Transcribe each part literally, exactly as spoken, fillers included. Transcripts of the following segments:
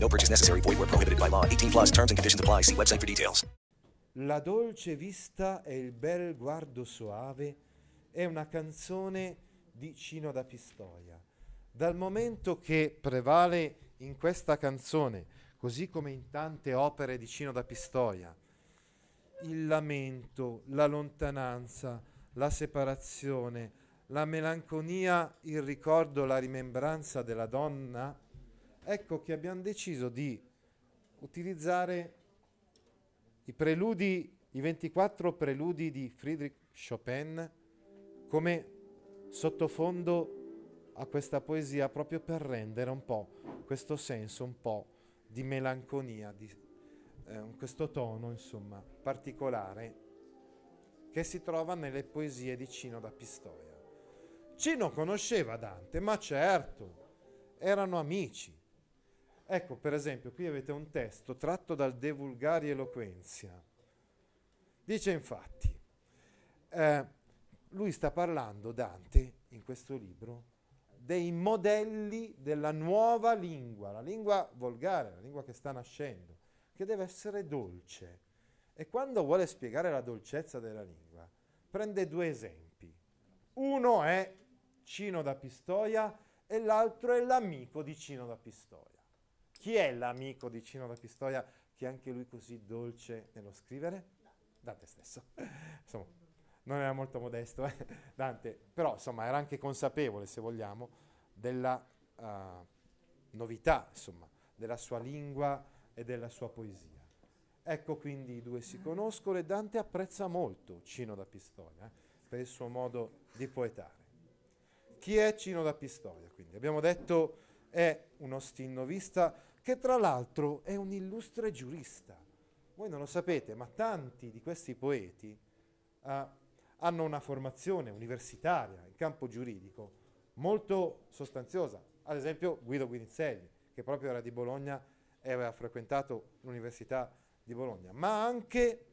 No purchase necessary. Void where prohibited by law. eighteen plus terms and conditions apply. See website for details. La dolce vista e il bel guardo soave è una canzone di Cino da Pistoia. Dal momento che prevale in questa canzone, così come in tante opere di Cino da Pistoia, il lamento, la lontananza, la separazione, la melanconia, il ricordo, la rimembranza della donna, ecco che abbiamo deciso di utilizzare i preludi, i ventiquattro preludi di Friedrich Chopin come sottofondo a questa poesia, proprio per rendere un po' questo senso, un po' di melanconia, di eh, questo tono, insomma, particolare che si trova nelle poesie di Cino da Pistoia. Cino conosceva Dante, ma certo, erano amici. Ecco, per esempio, qui avete un testo tratto dal De vulgari eloquentia. Dice infatti, eh, lui sta parlando, Dante, in questo libro, dei modelli della nuova lingua, la lingua volgare, la lingua che sta nascendo, che deve essere dolce. E quando vuole spiegare la dolcezza della lingua, prende due esempi. Uno è Cino da Pistoia e l'altro è l'amico di Cino da Pistoia. Chi è l'amico di Cino da Pistoia, che è anche lui così dolce nello scrivere? Dante stesso. Insomma, non era molto modesto, eh? Dante, però insomma era anche consapevole, se vogliamo, della uh, novità, insomma, della sua lingua e della sua poesia. Ecco, quindi i due si conoscono e Dante apprezza molto Cino da Pistoia eh? per il suo modo di poetare. Chi è Cino da Pistoia? Quindi abbiamo detto è uno stinnovista, che tra l'altro è un illustre giurista. Voi non lo sapete, ma tanti di questi poeti eh, hanno una formazione universitaria in campo giuridico molto sostanziosa. Ad esempio Guido Guinizelli, che proprio era di Bologna e aveva frequentato l'Università di Bologna, ma anche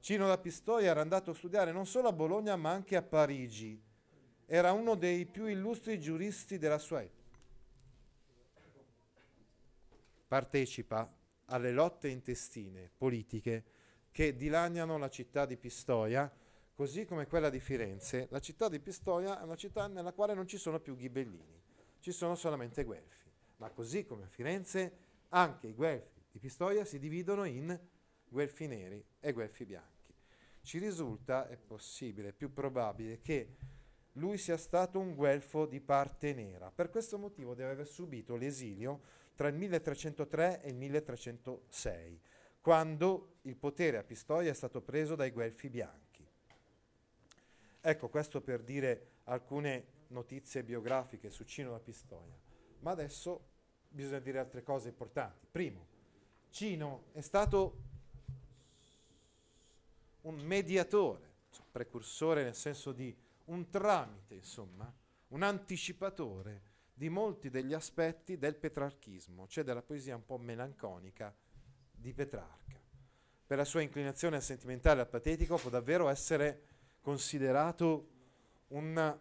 Cino da Pistoia era andato a studiare non solo a Bologna ma anche a Parigi. Era uno dei più illustri giuristi della sua epoca. Partecipa alle lotte intestine politiche che dilaniano la città di Pistoia, così come quella di Firenze. La città di Pistoia è una città nella quale non ci sono più ghibellini, ci sono solamente guelfi. Ma così come a Firenze, anche i guelfi di Pistoia si dividono in guelfi neri e guelfi bianchi. Ci risulta, è possibile, più probabile, che lui sia stato un guelfo di parte nera. Per questo motivo deve aver subito l'esilio tra il milletrecentotre e il milletrecentosei, quando il potere a Pistoia è stato preso dai guelfi bianchi. Ecco, questo per dire alcune notizie biografiche su Cino da Pistoia. Ma adesso bisogna dire altre cose importanti. Primo, Cino è stato un mediatore, precursore nel senso di un tramite, insomma, un anticipatore di molti degli aspetti del petrarchismo, cioè della poesia un po' melanconica di Petrarca. Per la sua inclinazione al sentimentale e al patetico può davvero essere considerato un,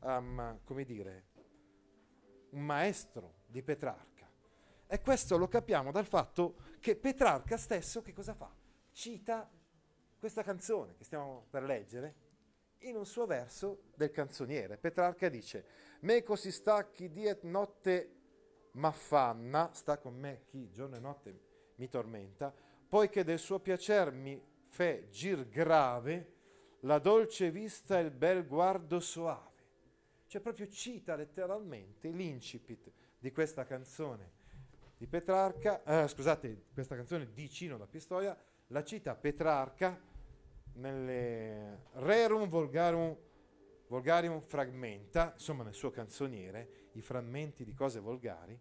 um, come dire, un maestro di Petrarca. E questo lo capiamo dal fatto che Petrarca stesso che cosa fa? Cita questa canzone che stiamo per leggere in un suo verso del canzoniere. Petrarca dice: meco si sta chi di et notte m'affanna, sta con me chi giorno e notte mi tormenta, poiché del suo piacer mi fe gir grave la dolce vista e il bel guardo soave. Cioè proprio cita letteralmente l'incipit di questa canzone di Petrarca, eh, scusate, questa canzone di Cino da Pistoia, la cita Petrarca nelle Rerum Volgarum Volgarium fragmenta, insomma nel suo canzoniere, i frammenti di cose volgari,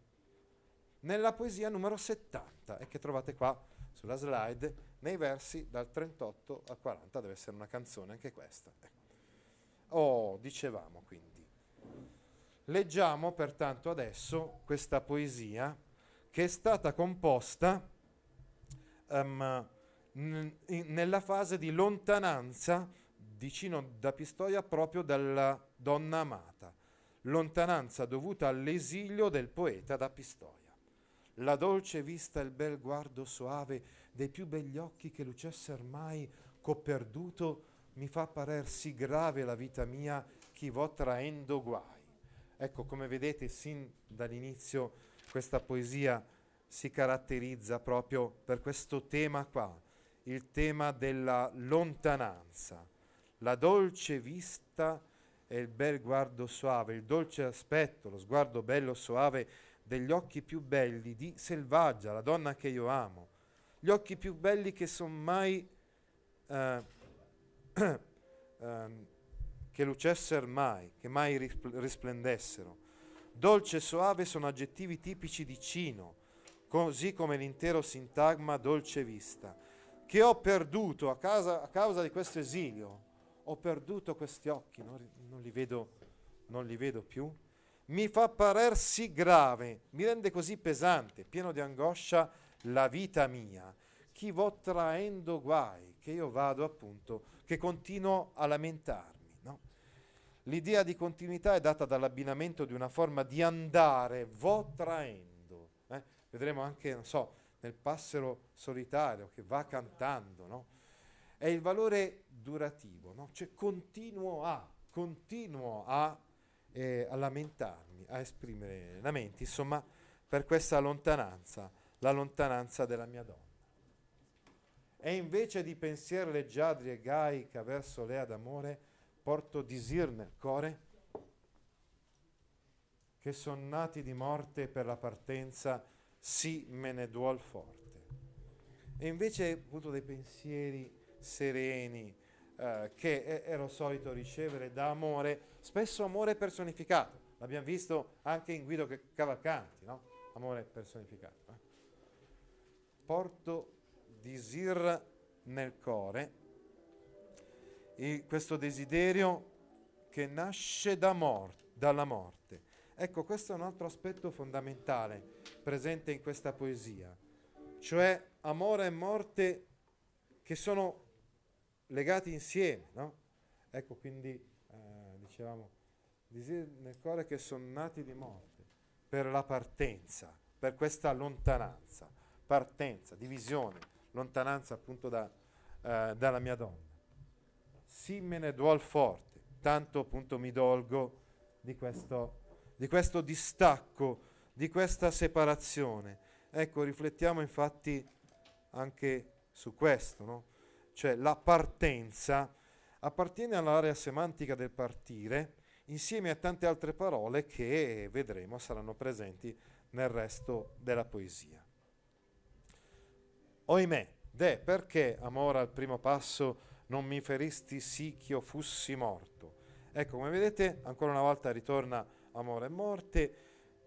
nella poesia numero settanta, e che trovate qua sulla slide, nei versi dal trentotto al quaranta, deve essere una canzone anche questa. Ecco. Oh, dicevamo quindi. Leggiamo pertanto adesso questa poesia che è stata composta um, n- nella fase di lontananza di Cino da Pistoia proprio dalla donna amata, lontananza dovuta all'esilio del poeta da Pistoia. La dolce vista e il bel guardo soave dei più begli occhi che lucesser mai ch'ho perduto, mi fa parer sì grave la vita mia chi vo traendo guai. Ecco, come vedete, sin dall'inizio questa poesia si caratterizza proprio per questo tema qua, il tema della lontananza. La dolce vista e il bel guardo soave, il dolce aspetto, lo sguardo bello soave degli occhi più belli di Selvaggia, la donna che io amo, gli occhi più belli che son mai eh, eh, che lucesser mai, che mai risplendessero. Dolce e soave sono aggettivi tipici di Cino, così come l'intero sintagma dolce vista, che ho perduto a, casa, a causa di questo esilio, ho perduto questi occhi, no? non, li vedo, non li vedo più. Mi fa parer sì grave, mi rende così pesante, pieno di angoscia, la vita mia. Chi vo traendo guai, che io vado appunto, che continuo a lamentarmi, no? L'idea di continuità è data dall'abbinamento di una forma di andare, vo traendo. Eh? Vedremo anche, non so, nel Passero solitario che va cantando, no? È il valore durativo, no? Cioè continuo a, continuo a... a lamentarmi, a esprimere lamenti, insomma, per questa lontananza, la lontananza della mia donna. E invece di pensier leggiadri e gai che verso lea d'amore porto disir nel core, che son nati di morte per la partenza, sì me ne duol forte. E invece appunto dei pensieri sereni, Uh, che ero solito ricevere da amore, spesso amore personificato, l'abbiamo visto anche in Guido Cavalcanti, no? Amore personificato. Eh? Porto disir nel core, e questo desiderio che nasce da mort- dalla morte. Ecco, questo è un altro aspetto fondamentale presente in questa poesia, cioè amore e morte che sono legati insieme, no? Ecco, quindi eh, dicevamo disir nel core che son nati di morte per la partenza, per questa lontananza, partenza, divisione, lontananza appunto da, eh, dalla mia donna. Sì me ne duol forte, tanto appunto mi dolgo di questo di questo distacco, di questa separazione. Ecco, riflettiamo infatti anche su questo, no? Cioè la partenza, appartiene all'area semantica del partire, insieme a tante altre parole che vedremo saranno presenti nel resto della poesia. Oimè, de, perché, amore, al primo passo non mi feristi sì ch'io fussi morto? Ecco, come vedete, ancora una volta ritorna amore e morte,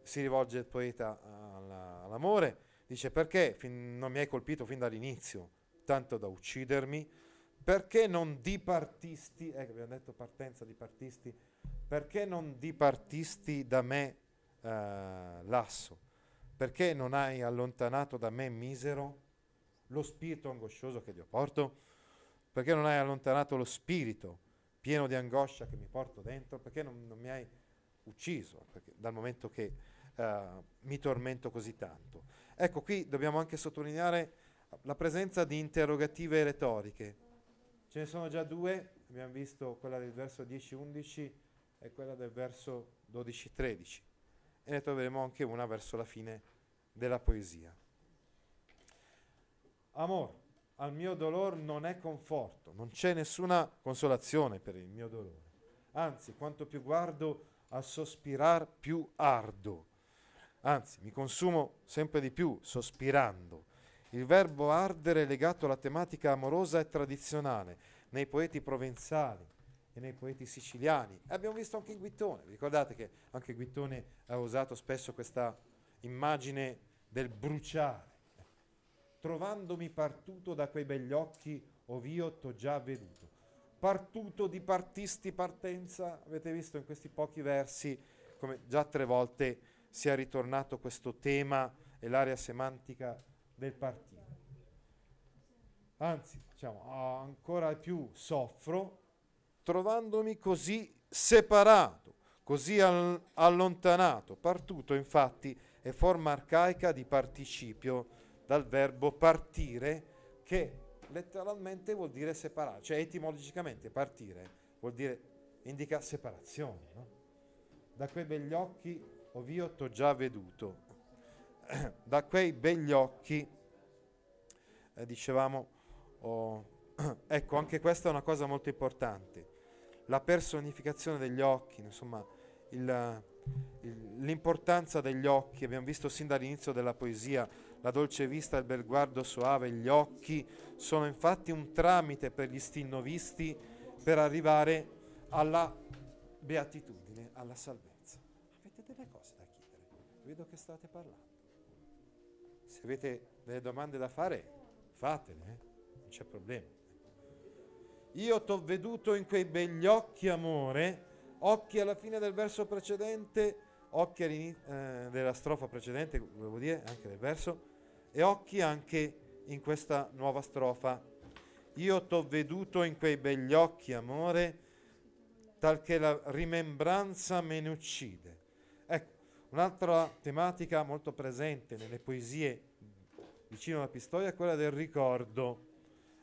si rivolge il poeta alla, all'amore, dice perché fin, non mi hai colpito fin dall'inizio, tanto da uccidermi, perché non dipartisti, eh, abbiamo detto partenza, dipartisti, perché non dipartisti da me eh, lasso, perché non hai allontanato da me misero lo spirito angoscioso che ti porto, perché non hai allontanato lo spirito pieno di angoscia che mi porto dentro, perché non, non mi hai ucciso, perché, dal momento che eh, mi tormento così tanto. Ecco, qui dobbiamo anche sottolineare la presenza di interrogative retoriche. Ce ne sono già due, abbiamo visto quella del verso dieci undici e quella del verso dodici tredici, e ne troveremo anche una verso la fine della poesia. Amor, al mio dolor non è conforto, non c'è nessuna consolazione per il mio dolore, anzi quanto più guardo a sospirar più ardo, anzi mi consumo sempre di più sospirando. Il verbo ardere è legato alla tematica amorosa e tradizionale nei poeti provenzali e nei poeti siciliani. Abbiamo visto anche Guittone, vi ricordate che anche Guittone ha usato spesso questa immagine del bruciare, trovandomi partuto da quei begli occhi, ov'io t'ho già veduto. Partuto di partisti partenza, avete visto in questi pochi versi come già tre volte sia ritornato questo tema e l'area semantica del partire. Anzi, diciamo, oh, ancora più soffro, trovandomi così separato, così all- allontanato. Partuto, infatti, è forma arcaica di participio dal verbo partire, che letteralmente vuol dire separare, cioè etimologicamente partire vuol dire, indica separazione, no? Da quei begli occhi, ov'io t'ho già veduto. Da quei begli occhi, eh, dicevamo, oh, ecco, anche questa è una cosa molto importante, la personificazione degli occhi, insomma, il, il, l'importanza degli occhi, abbiamo visto sin dall'inizio della poesia, la dolce vista, il bel guardo soave, gli occhi sono infatti un tramite per gli stinnovisti per arrivare alla beatitudine, alla salvezza. Avete delle cose da chiedere, vedo che state parlando. Se avete delle domande da fare, fatele, eh? Non c'è problema. Io t'ho veduto in quei begli occhi, amore, occhi alla fine del verso precedente, occhi eh, della strofa precedente, volevo dire, anche del verso, e occhi anche in questa nuova strofa. Io t'ho veduto in quei begli occhi, amore, tal che la rimembranza me ne uccide. Ecco, un'altra tematica molto presente nelle poesie di Cino da Pistoia è quella del ricordo.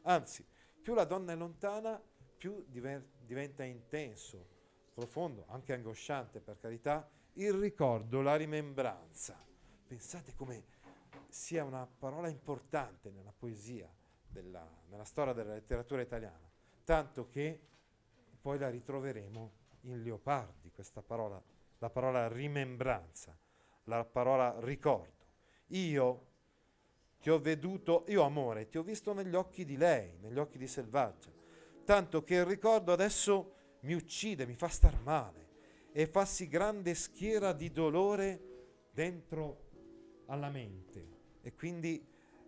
Anzi, più la donna è lontana, più diver- diventa intenso, profondo, anche angosciante, per carità, il ricordo, la rimembranza. Pensate come sia una parola importante nella poesia, della, nella storia della letteratura italiana, tanto che poi la ritroveremo in Leopardi, questa parola, la parola rimembranza, la parola ricordo. Io ti ho veduto, io amore, ti ho visto negli occhi di lei, negli occhi di Selvaggia, tanto che il ricordo adesso mi uccide, mi fa star male e fa sì grande schiera di dolore dentro alla mente e quindi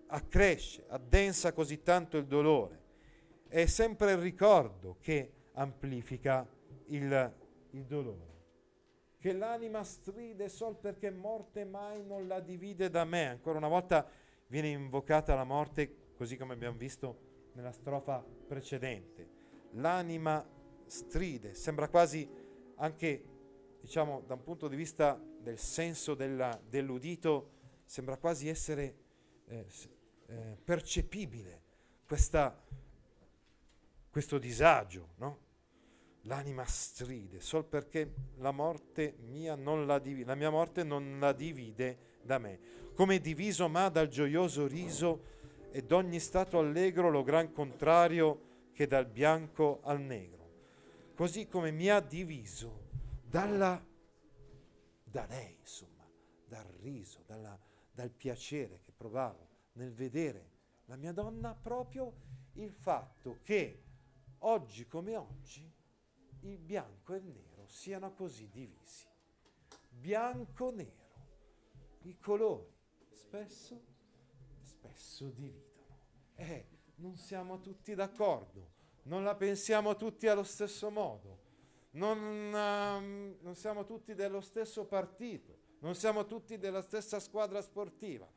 accresce, addensa così tanto il dolore. È sempre il ricordo che amplifica il, il dolore. Che l'anima stride sol perché morte mai non la divide da me. Ancora una volta viene invocata la morte, così come abbiamo visto nella strofa precedente. L'anima stride, sembra quasi anche, diciamo, da un punto di vista del senso della, dell'udito, sembra quasi essere eh, eh, percepibile questa, questo disagio, no? L'anima stride, sol perché la morte mia non la divide, la mia morte non la divide da me. Come diviso ma dal gioioso riso ed ogni stato allegro lo gran contrario che dal bianco al negro. Così come mi ha diviso dalla, da lei, insomma, dal riso, dalla, dal piacere che provavo nel vedere la mia donna, proprio il fatto che oggi come oggi il bianco e il nero siano così divisi. Bianco, nero, i colori spesso, spesso dividono. Eh, non siamo tutti d'accordo, non la pensiamo tutti allo stesso modo, non, um, non siamo tutti dello stesso partito, non siamo tutti della stessa squadra sportiva.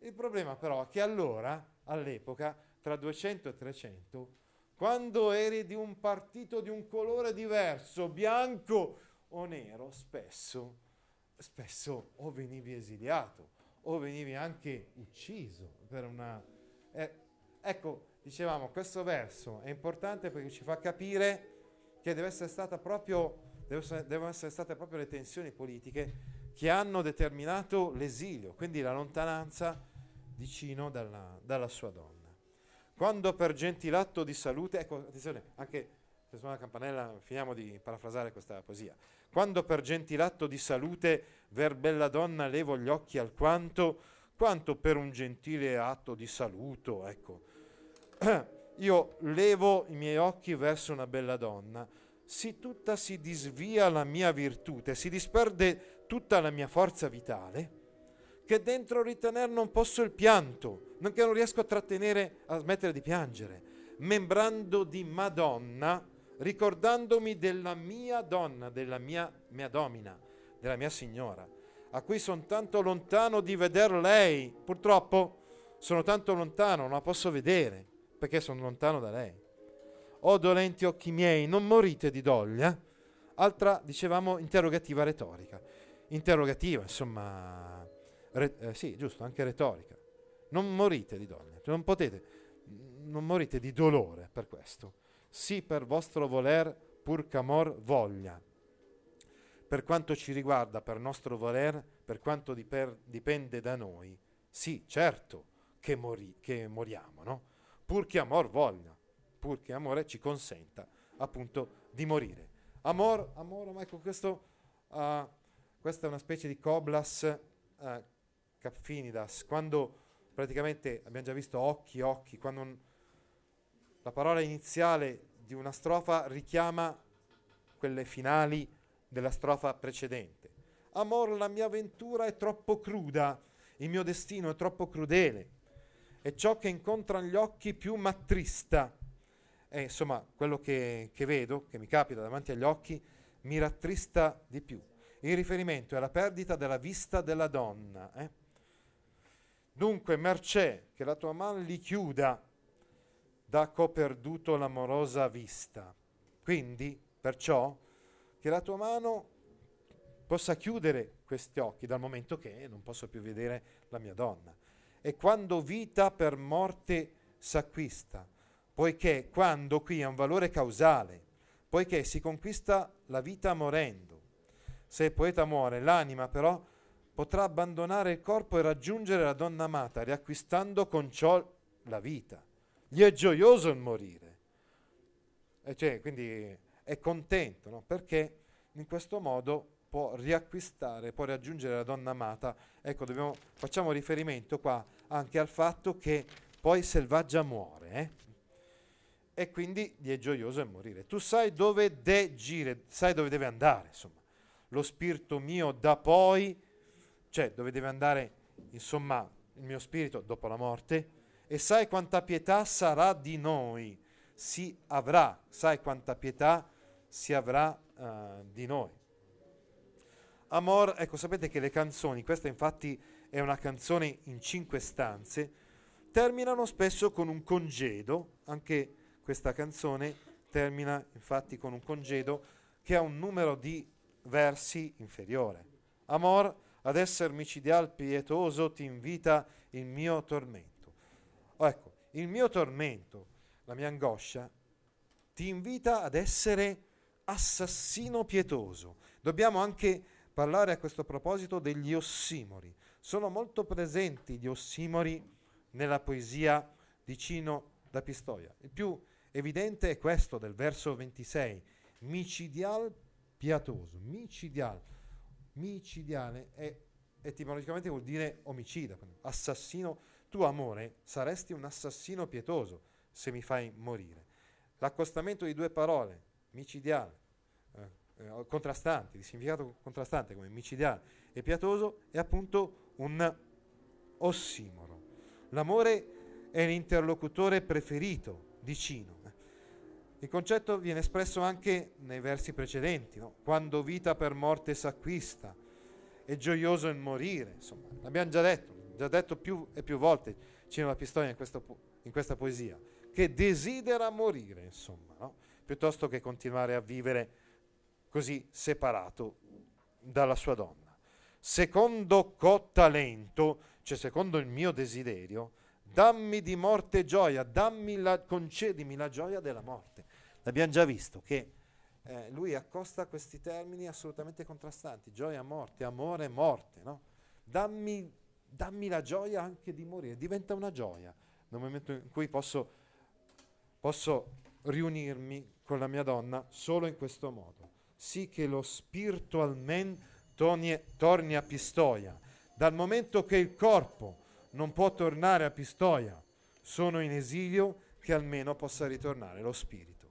Il problema però è che allora, all'epoca, tra duecento e trecento, quando eri di un partito di un colore diverso, bianco o nero, spesso, spesso o venivi esiliato o venivi anche ucciso per una... Eh, ecco, dicevamo, questo verso è importante perché ci fa capire che deve essere stata proprio, devono essere state proprio le tensioni politiche che hanno determinato l'esilio, quindi la lontananza di Cino dalla, dalla sua donna. Quando per gentil atto di salute, ecco, attenzione, anche se suona la campanella, finiamo di parafrasare questa poesia. Quando per gentil atto di salute, ver bella donna levo gli occhi alquanto, quanto per un gentile atto di saluto, ecco. Io levo i miei occhi verso una bella donna, sì tutta si disvia la mia virtute, si disperde tutta la mia forza vitale, che dentro ritener non posso il pianto, non che non riesco a trattenere, a smettere di piangere, membrando di Madonna, ricordandomi della mia donna, della mia, mia domina, della mia signora, a cui sono tanto lontano di veder lei, purtroppo sono tanto lontano, non la posso vedere, perché sono lontano da lei. O dolenti occhi miei, non morite di doglia? Altra, dicevamo, interrogativa retorica. Interrogativa, insomma, re, eh, sì, giusto, anche retorica. Non morite di doglia, cioè non potete, non morite di dolore per questo. Sì per vostro voler, pur ch'amor voglia. Per quanto ci riguarda, per nostro voler, per quanto diper, dipende da noi, sì, certo che, mori, che moriamo, no? Pur che amor voglia, pur che amore ci consenta appunto di morire. Amor, amor, ma ecco questo, uh, questa è una specie di coblas uh, capfinidas, quando praticamente, abbiamo già visto occhi, occhi, quando un, la parola iniziale di una strofa richiama quelle finali della strofa precedente. Amor, la mia avventura è troppo cruda, il mio destino è troppo crudele, e ciò che incontran gli occhi più m'attrista. E insomma, quello che, che vedo, che mi capita davanti agli occhi, mi rattrista di più. Il riferimento è la perdita della vista della donna. Eh? Dunque, mercè, che la tua man li chiuda, da c'ho perduto l'amorosa vista. Quindi, perciò, che la tua mano possa chiudere questi occhi dal momento che non posso più vedere la mia donna. E quando vita per morte s'acquista, poiché quando qui ha un valore causale, poiché si conquista la vita morendo. Se il poeta muore, l'anima però potrà abbandonare il corpo e raggiungere la donna amata, riacquistando con ciò la vita. Gli è gioioso il morire. E cioè, quindi è contento, no? Perché in questo modo può riacquistare, può raggiungere la donna amata. Ecco, dobbiamo, facciamo riferimento qua anche al fatto che poi Selvaggia muore, eh? E quindi gli è gioioso il morire. Tu sai dove de gire, sai dove deve andare, insomma. Lo spirito mio da poi, cioè dove deve andare, insomma, il mio spirito dopo la morte, e sai quanta pietà sarà di noi. Si avrà, sai quanta pietà si avrà uh, di noi. Amor, ecco, sapete che le canzoni, questa infatti è una canzone in cinque stanze, terminano spesso con un congedo, anche questa canzone termina infatti con un congedo che ha un numero di versi inferiore. Amor, ad essere micidial pietoso ti invita il mio tormento. Oh, ecco, il mio tormento, la mia angoscia, ti invita ad essere assassino pietoso. Dobbiamo anche parlare a questo proposito degli ossimori. Sono molto presenti gli ossimori nella poesia di Cino da Pistoia. Il più evidente è questo del verso ventisei. Micidial pietoso. Micidial. Micidiale è etimologicamente vuol dire omicida. Assassino. Tu, amore, saresti un assassino pietoso se mi fai morire. L'accostamento di due parole, micidiale, eh, eh, contrastanti, di significato contrastante come micidiale e pietoso, è appunto un ossimoro. L'amore è l'interlocutore preferito di Cino. Il concetto viene espresso anche nei versi precedenti, no? Quando vita per morte s'acquista, è gioioso il morire, insomma, l'abbiamo già detto, già detto più e più volte Cino da Pistoia in, questo po- in questa poesia, che desidera morire, insomma, no? Piuttosto che continuare a vivere così separato dalla sua donna. Secondo co talento, cioè secondo il mio desiderio, dammi di morte gioia, dammi la, concedimi la gioia della morte. L'abbiamo già visto che eh, lui accosta questi termini assolutamente contrastanti, gioia, morte, amore, morte, no? Dammi, dammi la gioia anche di morire, diventa una gioia nel momento in cui posso Posso riunirmi con la mia donna solo in questo modo. Sì che lo spirito almen torni a Pistoia. Dal momento che il corpo non può tornare a Pistoia, sono in esilio, che almeno possa ritornare lo spirito.